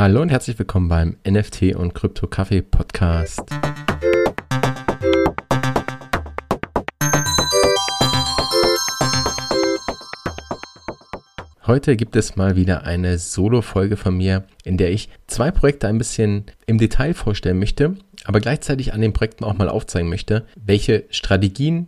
Hallo und herzlich willkommen beim NFT und Krypto Kaffee Podcast. Heute gibt es mal wieder eine Solo-Folge von mir, in der ich zwei Projekte ein bisschen im Detail vorstellen möchte, aber gleichzeitig an den Projekten auch mal aufzeigen möchte, welche Strategie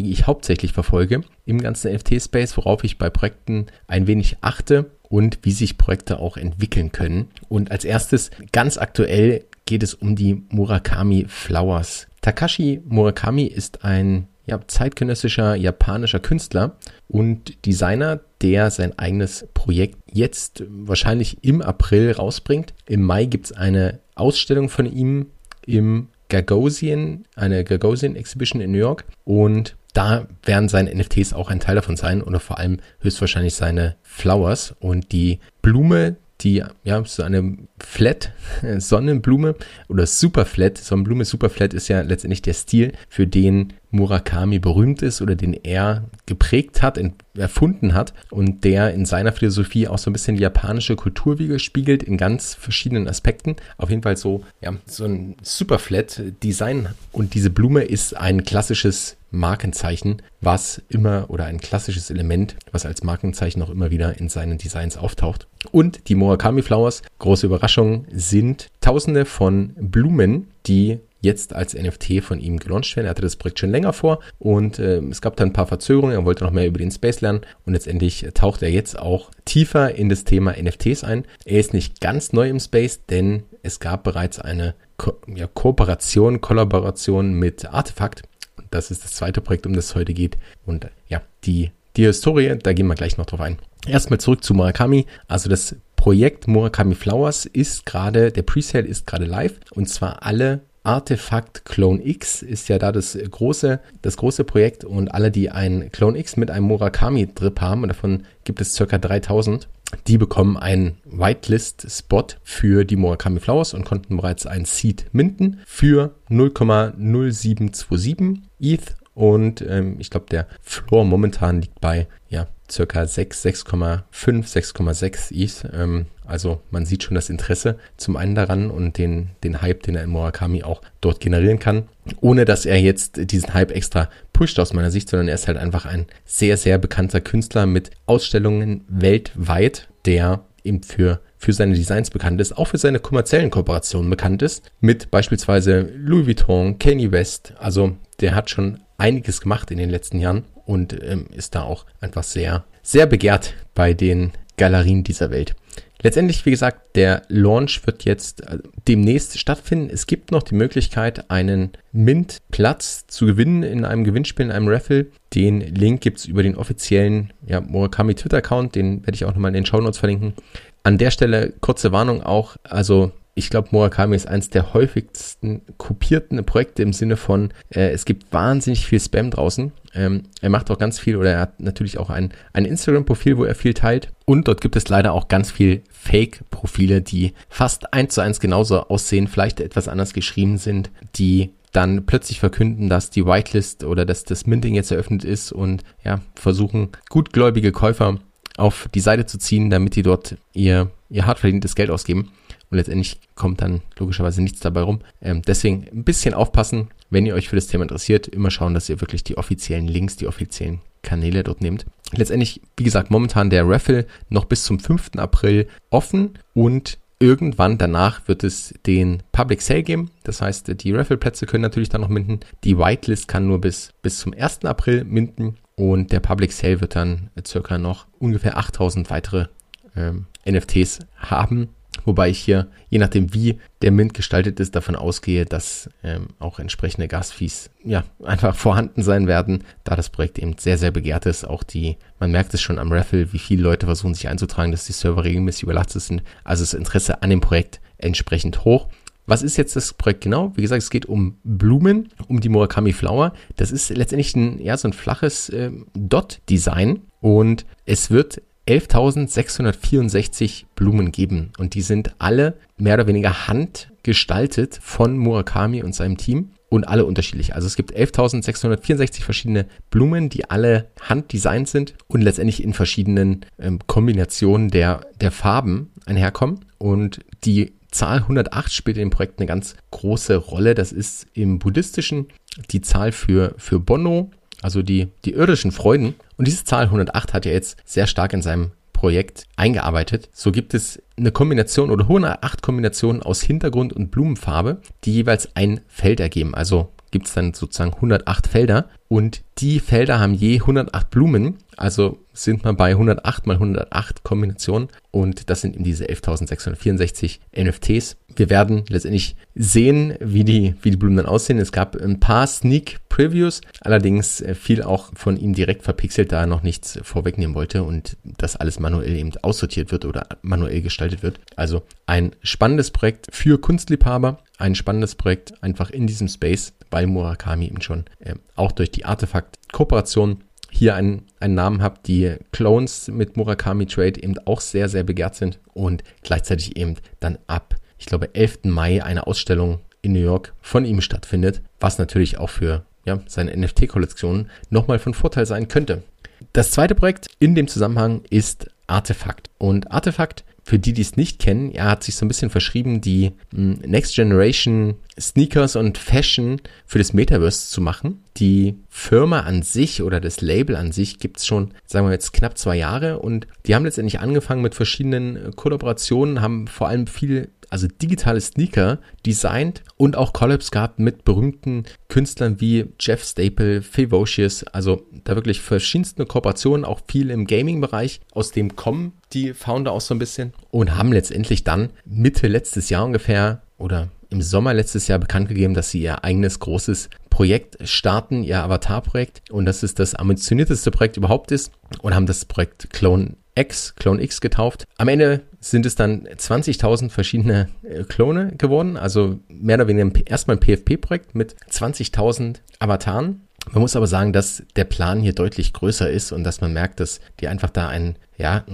ich hauptsächlich verfolge im ganzen NFT-Space, worauf ich bei Projekten ein wenig achte und wie sich Projekte auch entwickeln können. Und als erstes, ganz aktuell, geht es um die Murakami Flowers. Takashi Murakami ist ein zeitgenössischer japanischer Künstler und Designer, der sein eigenes Projekt jetzt wahrscheinlich im April rausbringt. Im Mai gibt es eine Ausstellung von ihm im Gagosian, eine Gagosian Exhibition in New York, und da werden seine NFTs auch ein Teil davon sein oder vor allem höchstwahrscheinlich seine Flowers und die Blume, die so eine Flat Sonnenblume oder Superflat, Sonnenblume Superflat ist ja letztendlich der Stil, für den Murakami berühmt ist oder den er geprägt hat, erfunden hat und der in seiner Philosophie auch so ein bisschen die japanische Kultur widerspiegelt in ganz verschiedenen Aspekten. Auf jeden Fall so ein Superflat-Design, und diese Blume ist ein klassisches Markenzeichen, ein klassisches Element, was als Markenzeichen auch immer wieder in seinen Designs auftaucht. Und die Murakami Flowers, große Überraschung, sind tausende von Blumen, die jetzt als NFT von ihm gelauncht werden. Er hatte das Projekt schon länger vor und es gab dann ein paar Verzögerungen. Er wollte noch mehr über den Space lernen und letztendlich taucht er jetzt auch tiefer in das Thema NFTs ein. Er ist nicht ganz neu im Space, denn es gab bereits eine Kollaboration mit Artefakt. Das ist das zweite Projekt, um das es heute geht. Und die Historie, da gehen wir gleich noch drauf ein. Erstmal zurück zu Murakami. Also das Projekt Murakami Flowers der Presale ist gerade live, und zwar alle Artefakt Clone X ist ja da das große Projekt, und alle, die ein Clone X mit einem Murakami-Drip haben, und davon gibt es ca. 3000, die bekommen einen Whitelist-Spot für die Murakami Flowers und konnten bereits ein Seed minten für 0,0727 ETH, und ich glaube, der Floor momentan liegt bei ca. 6,6 ETH. Also man sieht schon das Interesse zum einen daran und den Hype, den er in Murakami auch dort generieren kann, ohne dass er jetzt diesen Hype extra pusht aus meiner Sicht, sondern er ist halt einfach ein sehr, sehr bekannter Künstler mit Ausstellungen weltweit, der eben für seine Designs bekannt ist, auch für seine kommerziellen Kooperationen bekannt ist, mit beispielsweise Louis Vuitton, Kanye West. Also der hat schon einiges gemacht in den letzten Jahren und ist da auch einfach sehr, sehr begehrt bei den Galerien dieser Welt. Letztendlich, wie gesagt, der Launch wird jetzt demnächst stattfinden. Es gibt noch die Möglichkeit, einen Mint-Platz zu gewinnen in einem Gewinnspiel, in einem Raffle. Den Link gibt es über den offiziellen Murakami Twitter-Account. Den werde ich auch nochmal in den Shownotes verlinken. An der Stelle kurze Warnung auch. Also ich glaube, Murakami ist eines der häufigsten kopierten Projekte im Sinne von, es gibt wahnsinnig viel Spam draußen. Er macht auch ganz viel, oder er hat natürlich auch ein Instagram-Profil, wo er viel teilt. Und dort gibt es leider auch ganz viel Fake-Profile, die fast 1:1 genauso aussehen, vielleicht etwas anders geschrieben sind, die dann plötzlich verkünden, dass die Whitelist oder dass das Minting jetzt eröffnet ist und versuchen, gutgläubige Käufer auf die Seite zu ziehen, damit die dort ihr hart verdientes Geld ausgeben. Und letztendlich kommt dann logischerweise nichts dabei rum. Deswegen ein bisschen aufpassen, wenn ihr euch für das Thema interessiert. Immer schauen, dass ihr wirklich die offiziellen Links, die offiziellen Kanäle dort nehmt. Letztendlich, wie gesagt, momentan der Raffle noch bis zum 5. April offen, und irgendwann danach wird es den Public Sale geben. Das heißt, die Raffle-Plätze können natürlich dann noch minten. Die Whitelist kann nur bis zum 1. April minten, und der Public Sale wird dann circa noch ungefähr 8000 weitere NFTs haben. Wobei ich hier, je nachdem wie der Mint gestaltet ist, davon ausgehe, dass auch entsprechende Gas-Fees einfach vorhanden sein werden, da das Projekt eben sehr, sehr begehrt ist. Man merkt es schon am Raffle, wie viele Leute versuchen sich einzutragen, dass die Server regelmäßig überlastet sind. Also das Interesse an dem Projekt entsprechend hoch. Was ist jetzt das Projekt genau? Wie gesagt, es geht um Blumen, um die Murakami Flower. Das ist letztendlich so ein flaches Dot-Design, und es wird 11.664 Blumen geben, und die sind alle mehr oder weniger handgestaltet von Murakami und seinem Team und alle unterschiedlich. Also es gibt 11.664 verschiedene Blumen, die alle handdesignt sind und letztendlich in verschiedenen Kombinationen der Farben einherkommen. Und die Zahl 108 spielt im Projekt eine ganz große Rolle. Das ist im Buddhistischen die Zahl für Bonno, also die irdischen Freuden. Und diese Zahl 108 hat er jetzt sehr stark in seinem Projekt eingearbeitet. So gibt es eine Kombination oder 108 Kombinationen aus Hintergrund und Blumenfarbe, die jeweils ein Feld ergeben. Also gibt es dann sozusagen 108 Felder und die Felder haben je 108 Blumen. Also sind wir bei 108 mal 108 Kombinationen und das sind eben diese 11.664 NFTs. Wir werden letztendlich sehen, wie die Blumen dann aussehen. Es gab ein paar Sneak Previews, allerdings viel auch von ihm direkt verpixelt, da er noch nichts vorwegnehmen wollte und das alles manuell eben aussortiert wird oder manuell gestaltet wird. Also ein spannendes Projekt für Kunstliebhaber, ein spannendes Projekt einfach in diesem Space, weil Murakami eben schon auch durch die Artefakt-Kooperation hier einen Namen habt, die Clones mit Murakami Trade eben auch sehr, sehr begehrt sind und gleichzeitig eben dann ab, ich glaube, 11. Mai eine Ausstellung in New York von ihm stattfindet, was natürlich auch für seine NFT-Kollektion nochmal von Vorteil sein könnte. Das zweite Projekt in dem Zusammenhang ist Artefakt. Und Artefakt, für die es nicht kennen, er hat sich so ein bisschen verschrieben, die Next Generation Sneakers und Fashion für das Metaverse zu machen. Die Firma an sich oder das Label an sich gibt es schon, sagen wir jetzt, knapp 2 Jahre und die haben letztendlich angefangen mit verschiedenen Kollaborationen, haben vor allem viel, also digitale Sneaker designt und auch Collabs gehabt mit berühmten Künstlern wie Jeff Staple, Fewocious, also da wirklich verschiedenste Kooperationen, auch viel im Gaming-Bereich. Aus dem kommen die Founder auch so ein bisschen und haben letztendlich dann Mitte letztes Jahr ungefähr oder im Sommer letztes Jahr bekannt gegeben, dass sie ihr eigenes großes Projekt starten, ihr Avatar-Projekt und dass es das ambitionierteste Projekt überhaupt ist und haben das Projekt Clone X getauft. Am Ende sind es dann 20.000 verschiedene Klone geworden, also mehr oder weniger erstmal ein PFP-Projekt mit 20.000 Avataren. Man muss aber sagen, dass der Plan hier deutlich größer ist und dass man merkt, dass die einfach da ein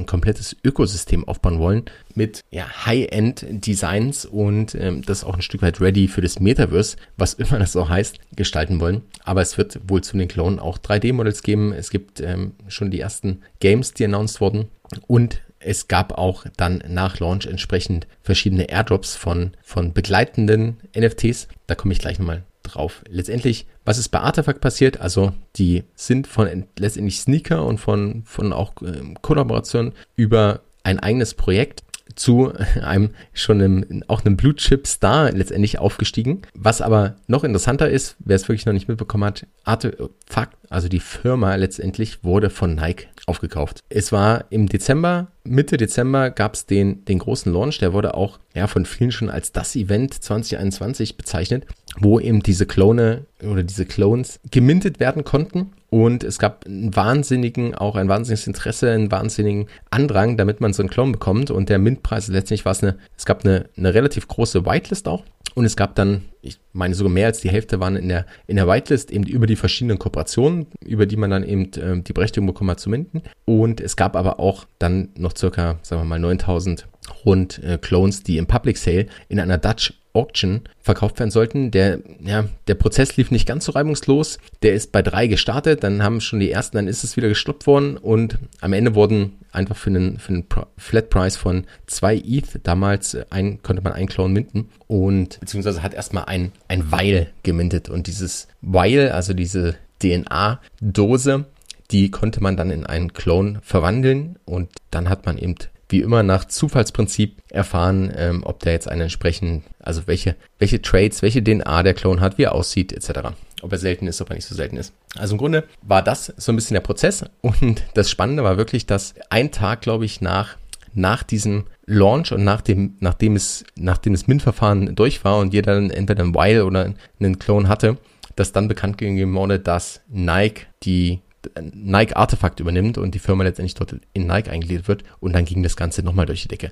komplettes Ökosystem aufbauen wollen mit High-End-Designs und das auch ein Stück weit ready für das Metaverse, was immer das auch heißt, gestalten wollen. Aber es wird wohl zu den Klonen auch 3D-Models geben. Es gibt schon die ersten Games, die announced wurden und es gab auch dann nach Launch entsprechend verschiedene Airdrops von begleitenden NFTs. Da komme ich gleich nochmal drauf. Letztendlich, was ist bei Artefakt passiert? Also die sind von letztendlich Sneaker und von auch Kollaborationen über ein eigenes Projekt zu einem Blue Chip Star letztendlich aufgestiegen. Was aber noch interessanter ist, wer es wirklich noch nicht mitbekommen hat, Artefakt, also die Firma letztendlich, wurde von Nike aufgekauft. Es war im Dezember, Mitte Dezember gab es den großen Launch, der wurde auch von vielen schon als das Event 2021 bezeichnet, wo eben diese Klone oder diese Clones gemintet werden konnten. Und es gab ein wahnsinniges Interesse, einen wahnsinnigen Andrang, damit man so einen Clone bekommt. Und der Mintpreis, letztendlich war es gab eine relativ große Whitelist auch. Und es gab dann, ich meine sogar mehr als die Hälfte waren in der Whitelist, eben über die verschiedenen Kooperationen, über die man dann eben die Berechtigung bekommen hat zu minten. Und es gab aber auch dann noch circa, sagen wir mal, 9.000 rund Clones, die im Public Sale in einer Dutch Auction verkauft werden sollten. Der Prozess lief nicht ganz so reibungslos. Der ist bei 3 gestartet, dann haben schon die ersten, dann ist es wieder gestoppt worden und am Ende wurden einfach für einen Flat Price von 2 ETH damals konnte man einen Clone minten und beziehungsweise hat erstmal ein Vial gemintet und dieses Vial, also diese DNA-Dose, die konnte man dann in einen Clone verwandeln und dann hat man eben wie immer nach Zufallsprinzip erfahren, ob der jetzt einen entsprechend, also welche Traits, welche DNA der Clone hat, wie er aussieht, etc. Ob er selten ist, ob er nicht so selten ist. Also im Grunde war das so ein bisschen der Prozess und das Spannende war wirklich, dass ein Tag, glaube ich, nach diesem Launch und nachdem das MINT-Verfahren durch war und jeder dann entweder ein Vial oder einen Clone hatte, dass dann bekannt gegeben wurde, dass Nike die Nike-Artefakt übernimmt und die Firma letztendlich dort in Nike eingegliedert wird und dann ging das Ganze nochmal durch die Decke.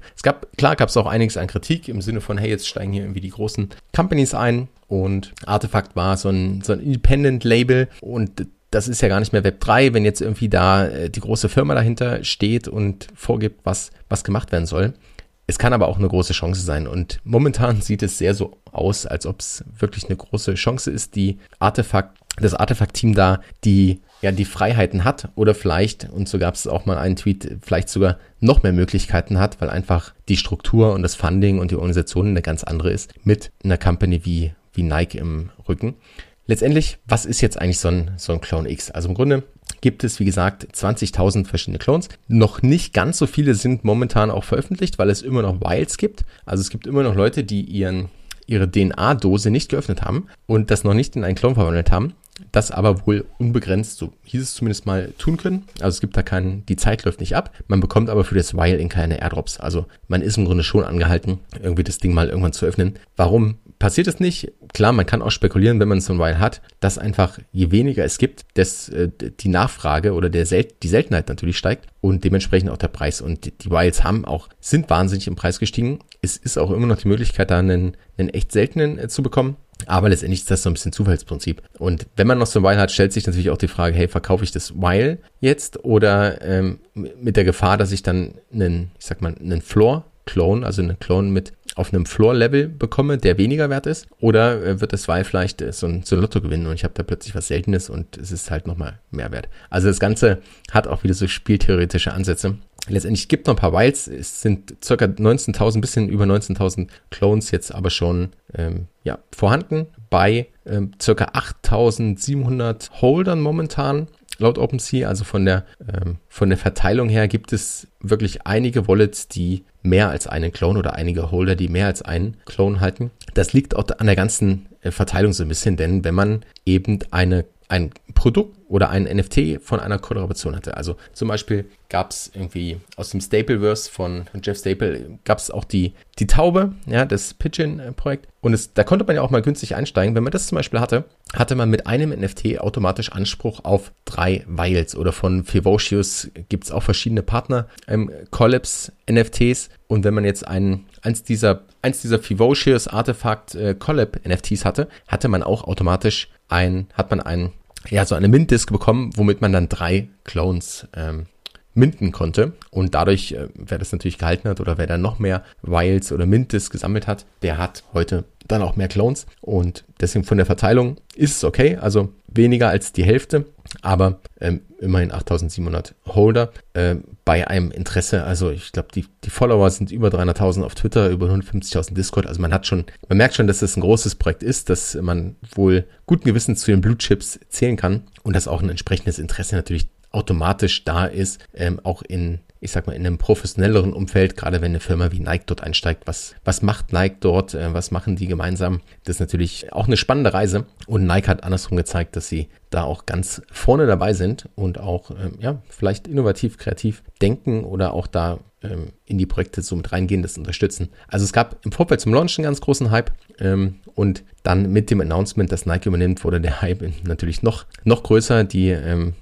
Klar gab es auch einiges an Kritik im Sinne von, hey, jetzt steigen hier irgendwie die großen Companies ein und Artefakt war so ein Independent-Label und das ist ja gar nicht mehr Web 3, wenn jetzt irgendwie da die große Firma dahinter steht und vorgibt, was gemacht werden soll. Es kann aber auch eine große Chance sein und momentan sieht es sehr so aus, als ob es wirklich eine große Chance ist, das Artefakt-Team da, die Freiheiten hat oder vielleicht, und so gab es auch mal einen Tweet, vielleicht sogar noch mehr Möglichkeiten hat, weil einfach die Struktur und das Funding und die Organisation eine ganz andere ist mit einer Company wie Nike im Rücken. Letztendlich, was ist jetzt eigentlich so ein Clone X? Also im Grunde gibt es, wie gesagt, 20.000 verschiedene Clones. Noch nicht ganz so viele sind momentan auch veröffentlicht, weil es immer noch Wilds gibt. Also es gibt immer noch Leute, die ihre DNA-Dose nicht geöffnet haben und das noch nicht in einen Clone verwandelt haben, das aber wohl unbegrenzt, so hieß es zumindest mal, tun können. Also es gibt da die Zeit läuft nicht ab. Man bekommt aber für das Wild in keine Airdrops. Also man ist im Grunde schon angehalten, irgendwie das Ding mal irgendwann zu öffnen. Warum passiert es nicht? Klar, man kann auch spekulieren, wenn man so ein Wild hat, dass einfach je weniger es gibt, die Nachfrage oder die Seltenheit natürlich steigt und dementsprechend auch der Preis. Und die Wilds sind wahnsinnig im Preis gestiegen. Es ist auch immer noch die Möglichkeit, da einen echt seltenen zu bekommen. Aber letztendlich ist das so ein bisschen Zufallsprinzip. Und wenn man noch so ein Weil hat, stellt sich natürlich auch die Frage, hey, verkaufe ich das Weil jetzt oder mit der Gefahr, dass ich dann einen Floor-Clone, also einen Clone mit auf einem Floor-Level bekomme, der weniger wert ist? Oder wird das Weil vielleicht so ein Lotto gewinnen und ich habe da plötzlich was Seltenes und es ist halt nochmal mehr wert? Also das Ganze hat auch wieder so spieltheoretische Ansätze. Letztendlich gibt es noch ein paar Wilds, es sind circa 19.000, bisschen über 19.000 Clones jetzt aber schon vorhanden bei circa 8.700 Holdern momentan laut OpenSea. Also von der Verteilung her gibt es wirklich einige Wallets, die mehr als einen Clone oder einige Holder, die mehr als einen Clone halten. Das liegt auch an der ganzen Verteilung so ein bisschen, denn wenn man eben ein Produkt oder ein NFT von einer Kollaboration hatte. Also zum Beispiel gab es irgendwie aus dem Stapleverse von Jeff Staple gab es auch die Taube, ja, das Pigeon-Projekt. Und da konnte man ja auch mal günstig einsteigen. Wenn man das zum Beispiel hatte, hatte man mit einem NFT automatisch Anspruch auf 3 Wilds. Oder von Fewocious gibt es auch verschiedene Partner, Collabs-NFTs. Und wenn man jetzt eins dieser Fewocious-Artefakt-Collab-NFTs hatte man auch automatisch eine Mint-Disk bekommen, womit man dann 3 Clones minten konnte. Und dadurch, wer das natürlich gehalten hat oder wer dann noch mehr Wilds oder Mint-Disks gesammelt hat, der hat heute dann auch mehr Clones. Und deswegen von der Verteilung ist es okay, also weniger als die Hälfte, aber immerhin 8.700 Holder bei einem Interesse. Also ich glaube, die Follower sind über 300.000 auf Twitter, über 150.000 Discord. Also man merkt schon, dass das ein großes Projekt ist, dass man wohl guten Gewissens zu den Blue Chips zählen kann und dass auch ein entsprechendes Interesse natürlich automatisch da ist, auch in einem professionelleren Umfeld, gerade wenn eine Firma wie Nike dort einsteigt, was macht Nike dort, was machen die gemeinsam? Das ist natürlich auch eine spannende Reise und Nike hat andersrum gezeigt, dass sie da auch ganz vorne dabei sind und auch vielleicht innovativ, kreativ denken oder auch da in die Projekte so mit reingehen, das unterstützen. Also es gab im Vorfeld zum Launch einen ganz großen Hype und dann mit dem Announcement, dass Nike übernimmt, wurde der Hype natürlich noch größer. Die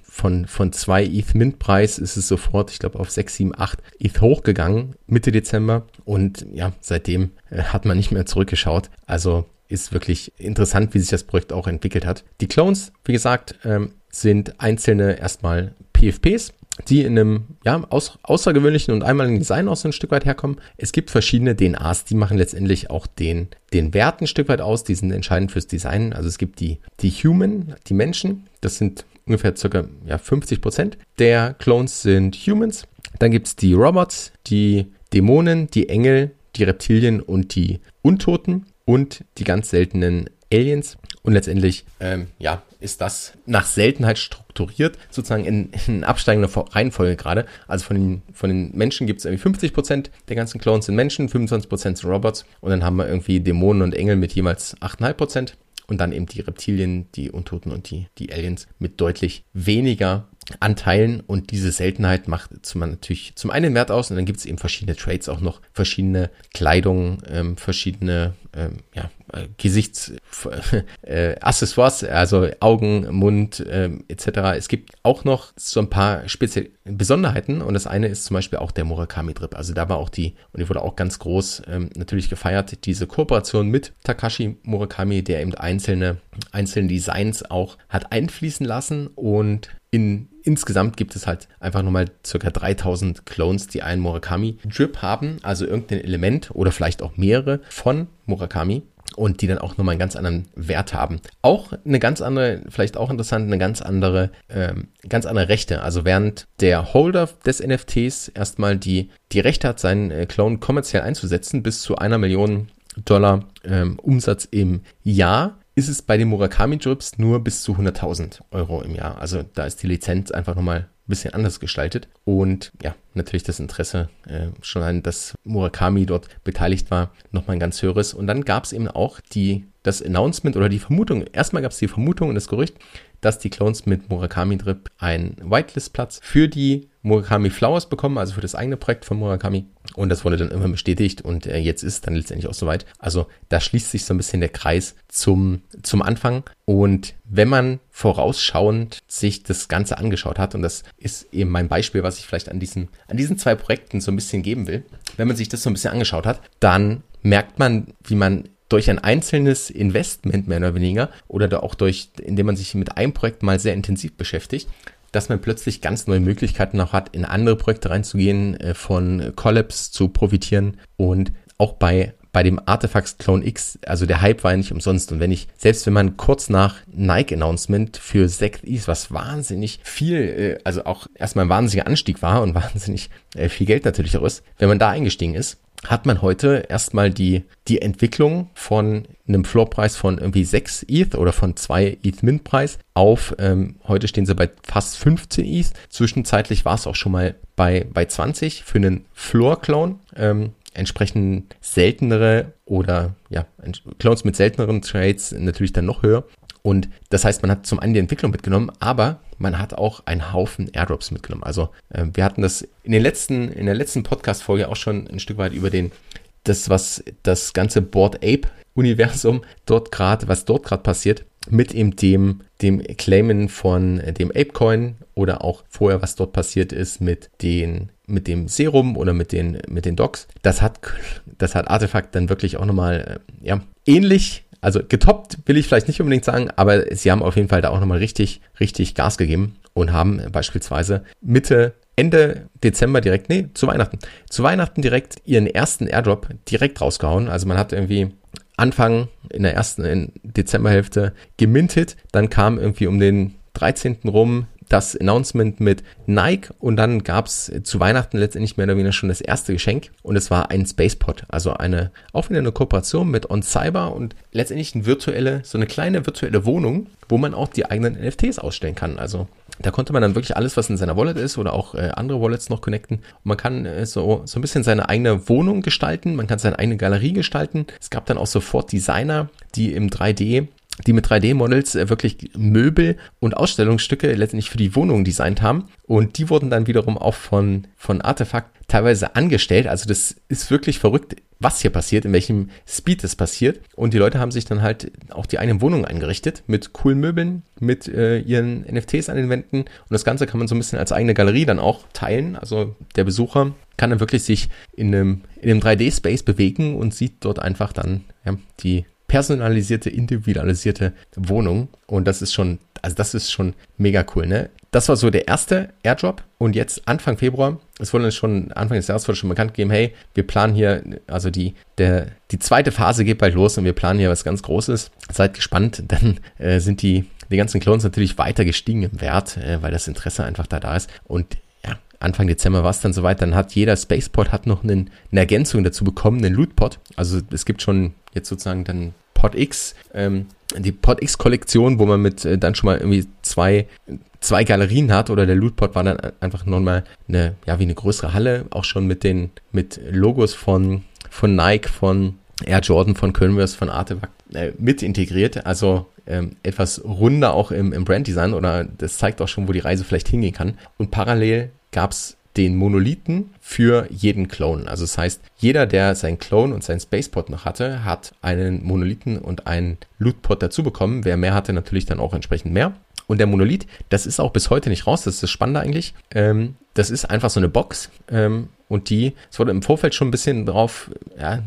von 2 ETH Mint-Preis ist es sofort, ich glaube, auf 6, 7, 8 ETH hochgegangen, Mitte Dezember. Und ja, seitdem hat man nicht mehr zurückgeschaut. Also ist wirklich interessant, wie sich das Projekt auch entwickelt hat. Die Clones, wie gesagt, sind einzelne erstmal PFPs, die in einem außergewöhnlichen und einmaligen Design auch so ein Stück weit herkommen. Es gibt verschiedene DNAs, die machen letztendlich auch den Wert ein Stück weit aus. Die sind entscheidend fürs Design. Also es gibt die Human, die Menschen. Das sind ungefähr ca. 50% der Clones sind Humans. Dann gibt es die Robots, die Dämonen, die Engel, die Reptilien und die Untoten und die ganz seltenen Aliens. Und letztendlich ist das nach Seltenheit strukturiert, sozusagen in absteigender Reihenfolge gerade. Also von den Menschen gibt es irgendwie 50% der ganzen Clones sind Menschen, 25% sind Robots und dann haben wir irgendwie Dämonen und Engel mit jeweils 8,5%. Und dann eben die Reptilien, die Untoten und die Aliens mit deutlich weniger Anteilen. Und diese Seltenheit macht natürlich zum einen Wert aus. Und dann gibt es eben verschiedene Traits, auch noch verschiedene Kleidung, verschiedene Gesichtsaccessoires, also Augen, Mund etc. Es gibt auch noch so ein paar spezielle Besonderheiten. Und das eine ist zum Beispiel auch der Murakami-Drip. Also da war auch die wurde auch ganz groß natürlich gefeiert, diese Kooperation mit Takashi Murakami, der eben einzelne Designs auch hat einfließen lassen und Insgesamt gibt es halt einfach nochmal ca. 3000 Clones, die einen Murakami-Drip haben, also irgendein Element oder vielleicht auch mehrere von Murakami und die dann auch nochmal einen ganz anderen Wert haben. Auch eine ganz andere, vielleicht auch interessant, eine ganz andere Rechte. Also während der Holder des NFTs erstmal die Rechte hat, seinen Clone kommerziell einzusetzen, bis zu $1 Million Umsatz im Jahr, ist es bei den Murakami-Drips nur bis zu 100.000 Euro im Jahr. Also da ist die Lizenz einfach nochmal ein bisschen anders gestaltet. Und ja, natürlich das Interesse, schon an, dass Murakami dort beteiligt war, nochmal ein ganz höheres. Und dann gab es eben auch das Announcement oder die Vermutung. Erstmal gab es die Vermutung und das Gerücht, dass die Clones mit Murakami-Drip einen Whitelist-Platz für die Murakami Flowers bekommen, also für das eigene Projekt von Murakami. Und das wurde dann irgendwann bestätigt und jetzt ist es dann letztendlich auch soweit. Also da schließt sich so ein bisschen der Kreis zum Anfang. Und wenn man vorausschauend sich das Ganze angeschaut hat, und das ist eben mein Beispiel, was ich vielleicht an diesen zwei Projekten so ein bisschen geben will, wenn man sich das so ein bisschen angeschaut hat, dann merkt man, wie man durch ein einzelnes Investment mehr oder weniger oder auch indem man sich mit einem Projekt mal sehr intensiv beschäftigt, dass man plötzlich ganz neue Möglichkeiten noch hat, in andere Projekte reinzugehen, von Collabs zu profitieren und auch bei dem Artefakt Clone X, also der Hype war ja nicht umsonst. Und selbst wenn man kurz nach Nike-Announcement für Sect East, was wahnsinnig viel, also auch erstmal ein wahnsinniger Anstieg war und wahnsinnig viel Geld natürlich auch ist, wenn man da eingestiegen ist, hat man heute erstmal die Entwicklung von einem Floorpreis von irgendwie 6 ETH oder von 2 ETH Mintpreis auf, heute stehen sie bei fast 15 ETH. Zwischenzeitlich war es auch schon mal bei 20 für einen Floor-Clone, entsprechend seltenere oder ja, Clones mit selteneren Trades natürlich dann noch höher. Und das heißt, man hat zum einen die Entwicklung mitgenommen, aber man hat auch einen Haufen Airdrops mitgenommen. Also wir hatten das in der letzten Podcast-Folge auch schon ein Stück weit über was das ganze Bored Ape-Universum was dort gerade passiert, mit eben dem Claimen von dem Apecoin oder auch vorher, was dort passiert ist mit dem Serum oder mit den Docs. Das hat Artefakt dann wirklich auch nochmal ähnlich. Also getoppt will ich vielleicht nicht unbedingt sagen, aber sie haben auf jeden Fall da auch nochmal richtig, richtig Gas gegeben und haben beispielsweise Ende Dezember zu Weihnachten direkt ihren ersten Airdrop direkt rausgehauen. Also man hat irgendwie Anfang in der Dezemberhälfte gemintet, dann kam irgendwie um den 13. rum das Announcement mit Nike und dann gab es zu Weihnachten letztendlich mehr oder weniger schon das erste Geschenk und es war ein Spacepod, also auch wieder eine Kooperation mit On Cyber und letztendlich so eine kleine virtuelle Wohnung, wo man auch die eigenen NFTs ausstellen kann. Also da konnte man dann wirklich alles, was in seiner Wallet ist oder auch andere Wallets noch connecten. Und man kann so ein bisschen seine eigene Wohnung gestalten, man kann seine eigene Galerie gestalten. Es gab dann auch sofort Designer, die mit 3D-Models wirklich Möbel und Ausstellungsstücke letztendlich für die Wohnungen designt haben. Und die wurden dann wiederum auch von Artefakt teilweise angestellt. Also das ist wirklich verrückt, was hier passiert, in welchem Speed das passiert. Und die Leute haben sich dann halt auch die eigenen Wohnungen eingerichtet mit coolen Möbeln, mit ihren NFTs an den Wänden. Und das Ganze kann man so ein bisschen als eigene Galerie dann auch teilen. Also der Besucher kann dann wirklich sich in einem 3D-Space bewegen und sieht dort einfach dann die personalisierte, individualisierte Wohnung. Und das ist schon mega cool, ne? Das war so der erste Airdrop. Und jetzt Anfang Februar, Anfang des Jahres wurde schon bekannt gegeben, hey, wir planen hier, also die zweite Phase geht bald los und wir planen hier was ganz Großes. Seid gespannt, dann sind die ganzen Clones natürlich weiter gestiegen im Wert, weil das Interesse einfach da ist. Und Anfang Dezember war es dann soweit, dann hat jeder Spacepod noch eine Ergänzung dazu bekommen, einen Lootpod. Also es gibt schon jetzt sozusagen dann Pod X, die Pod X-Kollektion, wo man mit dann schon mal irgendwie zwei Galerien hat oder der Lootpod war dann einfach nochmal wie eine größere Halle, auch schon mit Logos von Nike, von Air Jordan, von Converse, von Artefakt mit integriert. Also etwas runder auch im Branddesign oder das zeigt auch schon, wo die Reise vielleicht hingehen kann. Und parallel gab es den Monolithen für jeden Clone. Also das heißt, jeder, der seinen Clone und seinen Spacepod noch hatte, hat einen Monolithen und einen Lootpod dazu bekommen. Wer mehr hatte, natürlich dann auch entsprechend mehr. Und der Monolith, das ist auch bis heute nicht raus, das ist das Spannende eigentlich. Das ist einfach so eine Box und es wurde im Vorfeld schon ein bisschen drauf,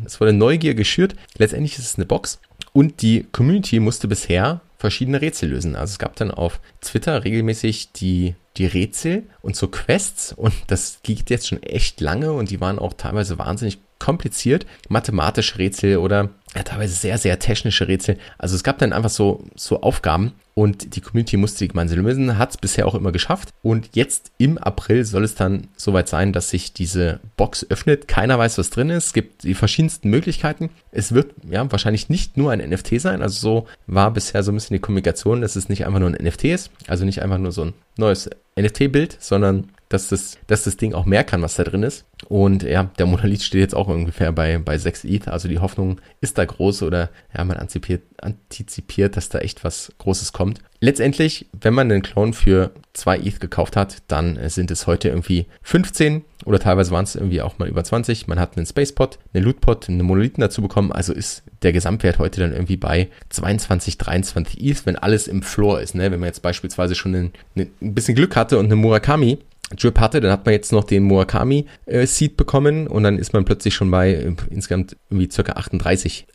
es wurde Neugier geschürt. Letztendlich ist es eine Box und die Community musste bisher verschiedene Rätsel lösen. Also es gab dann auf Twitter regelmäßig die Rätsel und so Quests, und das geht jetzt schon echt lange, und die waren auch teilweise wahnsinnig kompliziert. Mathematische Rätsel oder teilweise sehr, sehr technische Rätsel. Also es gab dann einfach so Aufgaben, und die Community musste die gemeinsam lösen, hat es bisher auch immer geschafft, und jetzt im April soll es dann soweit sein, dass sich diese Box öffnet. Keiner weiß, was drin ist. Es gibt die verschiedensten Möglichkeiten. Es wird ja wahrscheinlich nicht nur ein NFT sein, also so war bisher so ein bisschen die Kommunikation, dass es nicht einfach nur ein NFT ist, also nicht einfach nur so ein neues NFT-Bild, sondern dass das Ding auch mehr kann, was da drin ist. Und ja, der Monolith steht jetzt auch ungefähr bei 6 ETH, also die Hoffnung ist da groß, oder ja, man antizipiert, dass da echt was Großes kommt. Letztendlich, wenn man den Clone für 2 ETH gekauft hat, dann sind es heute irgendwie 15 oder teilweise waren es irgendwie auch mal über 20. Man hat einen Spacepod, einen Lootpod, einen Monolithen dazu bekommen, also ist der Gesamtwert heute dann irgendwie bei 22, 23 ETH, wenn alles im Floor ist, ne? Wenn man jetzt beispielsweise schon ein bisschen Glück hatte und eine Murakami Drip hatte, dann hat man jetzt noch den Murakami-Seed bekommen, und dann ist man plötzlich schon bei insgesamt irgendwie ca. 38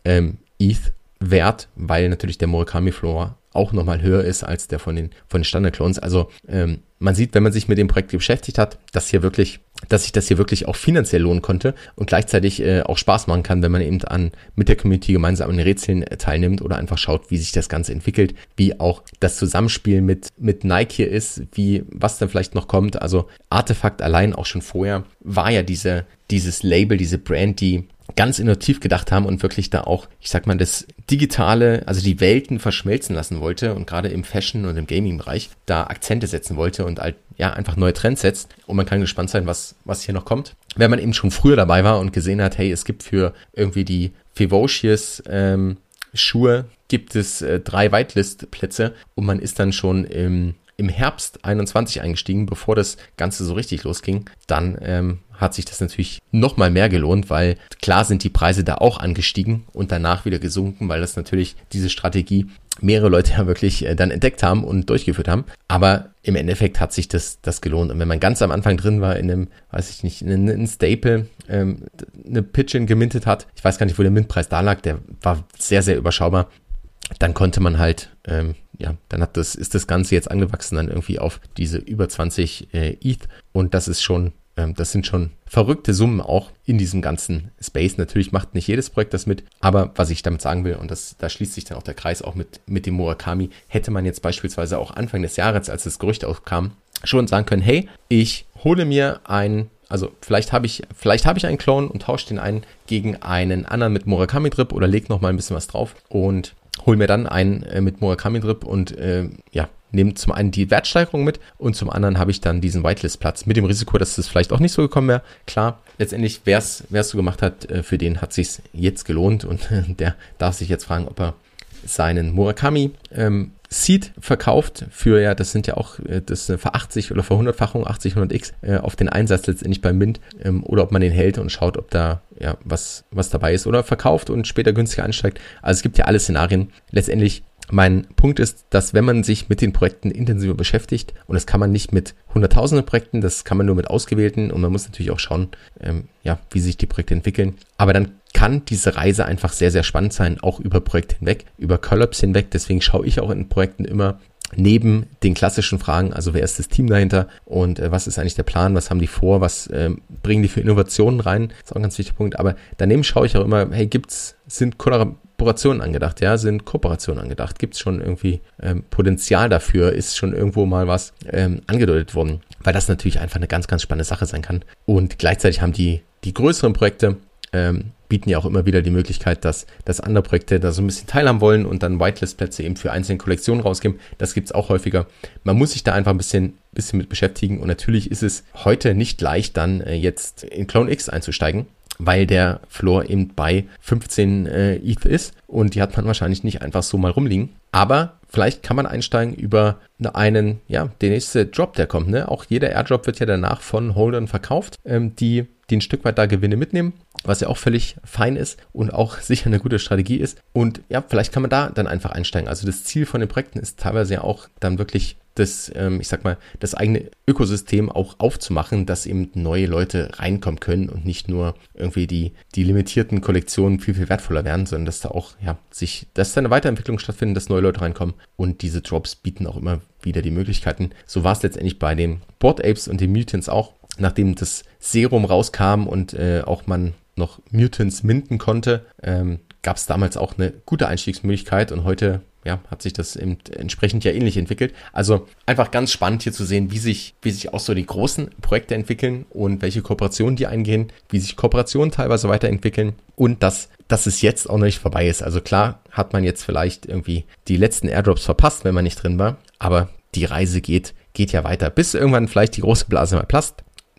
ETH wert, weil natürlich der Murakami-Floor auch nochmal höher ist als der von den Standard-Clones. Also man sieht, wenn man sich mit dem Projekt beschäftigt hat, dass sich das hier wirklich auch finanziell lohnen konnte und gleichzeitig auch Spaß machen kann, wenn man eben mit der Community gemeinsam an den Rätseln teilnimmt oder einfach schaut, wie sich das Ganze entwickelt, wie auch das Zusammenspiel mit Nike ist, wie was dann vielleicht noch kommt. Also Artefakt allein auch schon vorher war ja dieses Label, diese Brand, die ganz innovativ gedacht haben und wirklich da auch, ich sag mal, das Digitale, also die Welten verschmelzen lassen wollte und gerade im Fashion- und im Gaming-Bereich da Akzente setzen wollte und halt, ja, einfach neue Trends setzt. Und man kann gespannt sein, was hier noch kommt. Wenn man eben schon früher dabei war und gesehen hat, hey, es gibt für irgendwie die Fewocious Schuhe, gibt es 3 Whitelist-Plätze, und man ist dann schon im Herbst 21 eingestiegen, bevor das Ganze so richtig losging, dann hat sich das natürlich nochmal mehr gelohnt, weil klar sind die Preise da auch angestiegen und danach wieder gesunken, weil das natürlich diese Strategie mehrere Leute ja wirklich dann entdeckt haben und durchgeführt haben. Aber im Endeffekt hat sich das gelohnt. Und wenn man ganz am Anfang drin war in einem, weiß ich nicht, in einem Staple, eine Pigeon gemintet hat, ich weiß gar nicht, wo der Mintpreis da lag, der war sehr, sehr überschaubar, dann konnte man halt, dann ist das Ganze jetzt angewachsen dann irgendwie auf diese über 20 ETH, und das ist schon, das sind schon verrückte Summen auch in diesem ganzen Space. Natürlich macht nicht jedes Projekt das mit, aber was ich damit sagen will, und da schließt sich dann auch der Kreis auch mit dem Murakami, hätte man jetzt beispielsweise auch Anfang des Jahres, als das Gerücht aufkam, schon sagen können, hey, ich hole mir vielleicht habe ich einen Clone und tausche den einen gegen einen anderen mit Murakami-Drip oder leg nochmal ein bisschen was drauf und hol mir dann einen mit Murakami-Drip und nehme zum einen die Wertsteigerung mit und zum anderen habe ich dann diesen Whitelist-Platz mit dem Risiko, dass das vielleicht auch nicht so gekommen wäre. Klar, letztendlich, wer's so gemacht hat, für den hat sich's jetzt gelohnt, und der darf sich jetzt fragen, ob er seinen Murakami Seed verkauft für, ja, das sind ja auch, das ist eine Ver-80- oder Ver-100-Fachung, 80, 100x, auf den Einsatz letztendlich beim Mint, oder ob man den hält und schaut, ob da, ja, was dabei ist, oder verkauft und später günstiger einsteigt. Also es gibt ja alle Szenarien. Letztendlich, mein Punkt ist, dass wenn man sich mit den Projekten intensiver beschäftigt, und das kann man nicht mit hunderttausenden Projekten, das kann man nur mit ausgewählten, und man muss natürlich auch schauen, wie sich die Projekte entwickeln, aber dann kann diese Reise einfach sehr, sehr spannend sein, auch über Projekte hinweg, über Collabs hinweg. Deswegen schaue ich auch in Projekten immer neben den klassischen Fragen, also wer ist das Team dahinter und was ist eigentlich der Plan, was haben die vor, was bringen die für Innovationen rein, das ist auch ein ganz wichtiger Punkt, aber daneben schaue ich auch immer, hey, sind Kollaborationen angedacht, ja, sind Kooperationen angedacht, gibt es schon irgendwie Potenzial dafür, ist schon irgendwo mal was angedeutet worden, weil das natürlich einfach eine ganz, ganz spannende Sache sein kann, und gleichzeitig haben die größeren Projekte, bieten ja auch immer wieder die Möglichkeit, dass andere Projekte da so ein bisschen teilhaben wollen und dann Whitelist-Plätze eben für einzelne Kollektionen rausgeben. Das gibt's auch häufiger. Man muss sich da einfach ein bisschen mit beschäftigen, und natürlich ist es heute nicht leicht, dann jetzt in Clone X einzusteigen, weil der Floor eben bei 15 ETH ist, und die hat man wahrscheinlich nicht einfach so mal rumliegen. Aber vielleicht kann man einsteigen über einen, ja, der nächste Drop, der kommt, ne? Auch jeder Airdrop wird ja danach von Holdern verkauft, die ein Stück weit da Gewinne mitnehmen, was ja auch völlig fein ist und auch sicher eine gute Strategie ist. Und ja, vielleicht kann man da dann einfach einsteigen. Also das Ziel von den Projekten ist teilweise ja auch dann wirklich das, ich sag mal, das eigene Ökosystem auch aufzumachen, dass eben neue Leute reinkommen können und nicht nur irgendwie die limitierten Kollektionen viel, viel wertvoller werden, sondern dass da auch, ja, dass da eine Weiterentwicklung stattfindet, dass neue Leute reinkommen und diese Drops bieten auch immer wieder die Möglichkeiten. So war es letztendlich bei den Bored Apes und den Mutants auch, nachdem das Serum rauskam und auch man noch Mutants minten konnte, gab es damals auch eine gute Einstiegsmöglichkeit und heute ja, hat sich das entsprechend ja ähnlich entwickelt. Also einfach ganz spannend hier zu sehen, wie sich auch so die großen Projekte entwickeln und welche Kooperationen die eingehen, wie sich Kooperationen teilweise weiterentwickeln und dass es jetzt auch noch nicht vorbei ist. Also klar hat man jetzt vielleicht irgendwie die letzten Airdrops verpasst, wenn man nicht drin war, aber die Reise geht ja weiter, bis irgendwann vielleicht die große Blase mal platzt.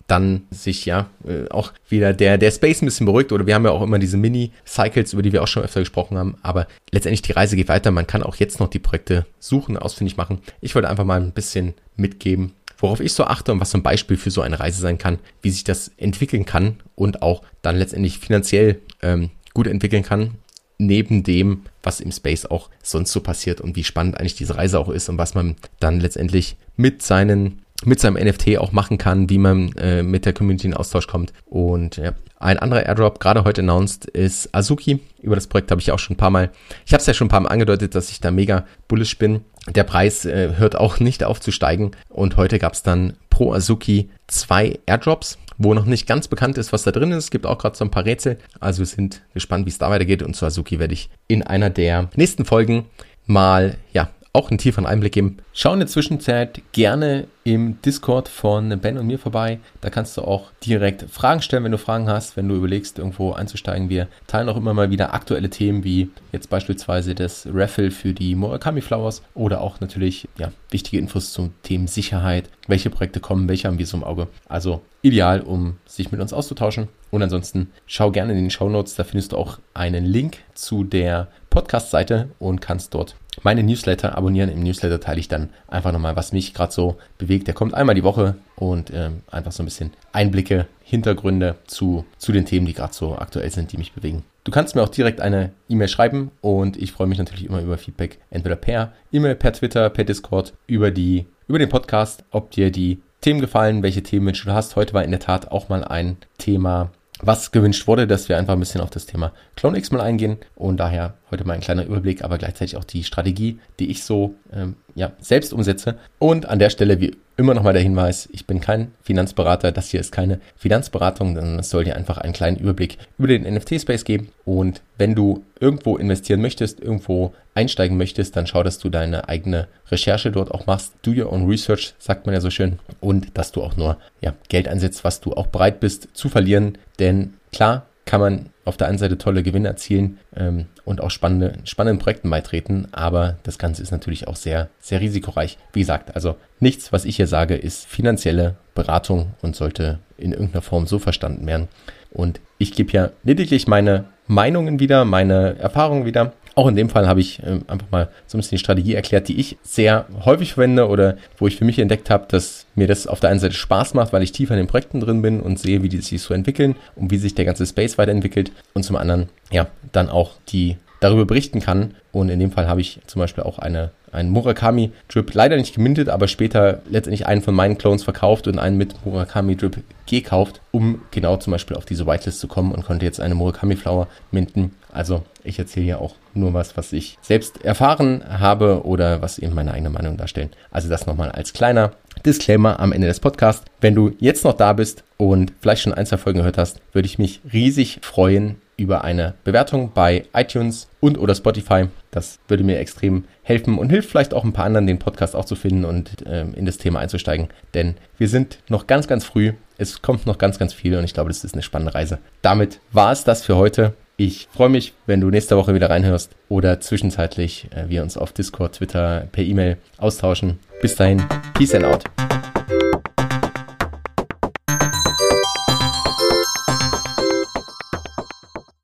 Dann sich ja auch wieder der Space ein bisschen beruhigt. Oder wir haben ja auch immer diese Mini-Cycles, über die wir auch schon öfter gesprochen haben. Aber letztendlich die Reise geht weiter. Man kann auch jetzt noch die Projekte suchen, ausfindig machen. Ich wollte einfach mal ein bisschen mitgeben, worauf ich so achte und was so ein Beispiel für so eine Reise sein kann, wie sich das entwickeln kann und auch dann letztendlich finanziell gut entwickeln kann. Neben dem, was im Space auch sonst so passiert und wie spannend eigentlich diese Reise auch ist und was man dann letztendlich mit seinem NFT auch machen kann, wie man mit der Community in Austausch kommt. Und ja, ein anderer Airdrop, gerade heute announced, ist Azuki. Über das Projekt habe ich auch schon ein paar Mal, ich habe es ja schon ein paar Mal angedeutet, dass ich da mega bullish bin. Der Preis hört auch nicht auf zu steigen. Und heute gab es dann pro Azuki 2 Airdrops, wo noch nicht ganz bekannt ist, was da drin ist. Es gibt auch gerade so ein paar Rätsel. Also wir sind gespannt, wie es da weitergeht. Und zu Azuki werde ich in einer der nächsten Folgen mal, ja, auch einen tieferen Einblick geben. Schau in der Zwischenzeit gerne im Discord von Ben und mir vorbei. Da kannst du auch direkt Fragen stellen, wenn du Fragen hast, wenn du überlegst, irgendwo einzusteigen. Wir teilen auch immer mal wieder aktuelle Themen, wie jetzt beispielsweise das Raffle für die Murakami Flowers oder auch natürlich ja, wichtige Infos zum Thema Sicherheit, welche Projekte kommen, welche haben wir so im Auge. Also ideal, um sich mit uns auszutauschen. Und ansonsten schau gerne in den Shownotes, da findest du auch einen Link zu der Podcast-Seite und kannst dort meine Newsletter abonnieren. Im Newsletter teile ich dann einfach nochmal, was mich gerade so bewegt. Der kommt einmal die Woche und einfach so ein bisschen Einblicke, Hintergründe zu den Themen, die gerade so aktuell sind, die mich bewegen. Du kannst mir auch direkt eine E-Mail schreiben und ich freue mich natürlich immer über Feedback, entweder per E-Mail, per Twitter, per Discord, über den Podcast, ob dir die Themen gefallen, welche Themenwünsche du hast. Heute war in der Tat auch mal ein Thema, was gewünscht wurde, dass wir einfach ein bisschen auf das Thema Clone X mal eingehen und daher heute mal ein kleiner Überblick, aber gleichzeitig auch die Strategie, die ich so selbst umsetze. Und an der Stelle wie immer nochmal der Hinweis, ich bin kein Finanzberater, das hier ist keine Finanzberatung, sondern es soll dir einfach einen kleinen Überblick über den NFT-Space geben und wenn du irgendwo investieren möchtest, irgendwo einsteigen möchtest, dann schau, dass du deine eigene Recherche dort auch machst. Do your own research, sagt man ja so schön, und dass du auch nur Geld einsetzt, was du auch bereit bist zu verlieren, denn klar kann man auf der einen Seite tolle Gewinne erzielen und auch spannenden Projekten beitreten, aber das Ganze ist natürlich auch sehr, sehr risikoreich. Wie gesagt, also nichts, was ich hier sage, ist finanzielle Beratung und sollte in irgendeiner Form so verstanden werden. Und ich gebe ja lediglich meine Meinungen wieder, meine Erfahrungen wieder. Auch in dem Fall habe ich einfach mal so ein bisschen die Strategie erklärt, die ich sehr häufig verwende oder wo ich für mich entdeckt habe, dass mir das auf der einen Seite Spaß macht, weil ich tiefer in den Projekten drin bin und sehe, wie die sich so entwickeln und wie sich der ganze Space weiterentwickelt und zum anderen dann auch die darüber berichten kann. Und in dem Fall habe ich zum Beispiel auch einen Murakami-Drip leider nicht gemintet, aber später letztendlich einen von meinen Clones verkauft und einen mit Murakami-Drip gekauft, um genau zum Beispiel auf diese Whitelist zu kommen und konnte jetzt eine Murakami-Flower minten. Also ich erzähle ja auch nur was ich selbst erfahren habe oder was eben meine eigene Meinung darstellen. Also das nochmal als kleiner Disclaimer am Ende des Podcasts. Wenn du jetzt noch da bist und vielleicht schon ein, zwei Folgen gehört hast, würde ich mich riesig freuen über eine Bewertung bei iTunes und oder Spotify. Das würde mir extrem helfen und hilft vielleicht auch ein paar anderen, den Podcast auch zu finden und in das Thema einzusteigen. Denn wir sind noch ganz, ganz früh. Es kommt noch ganz, ganz viel und ich glaube, das ist eine spannende Reise. Damit war es das für heute. Ich freue mich, wenn du nächste Woche wieder reinhörst oder zwischenzeitlich wir uns auf Discord, Twitter, per E-Mail austauschen. Bis dahin, Peace and out.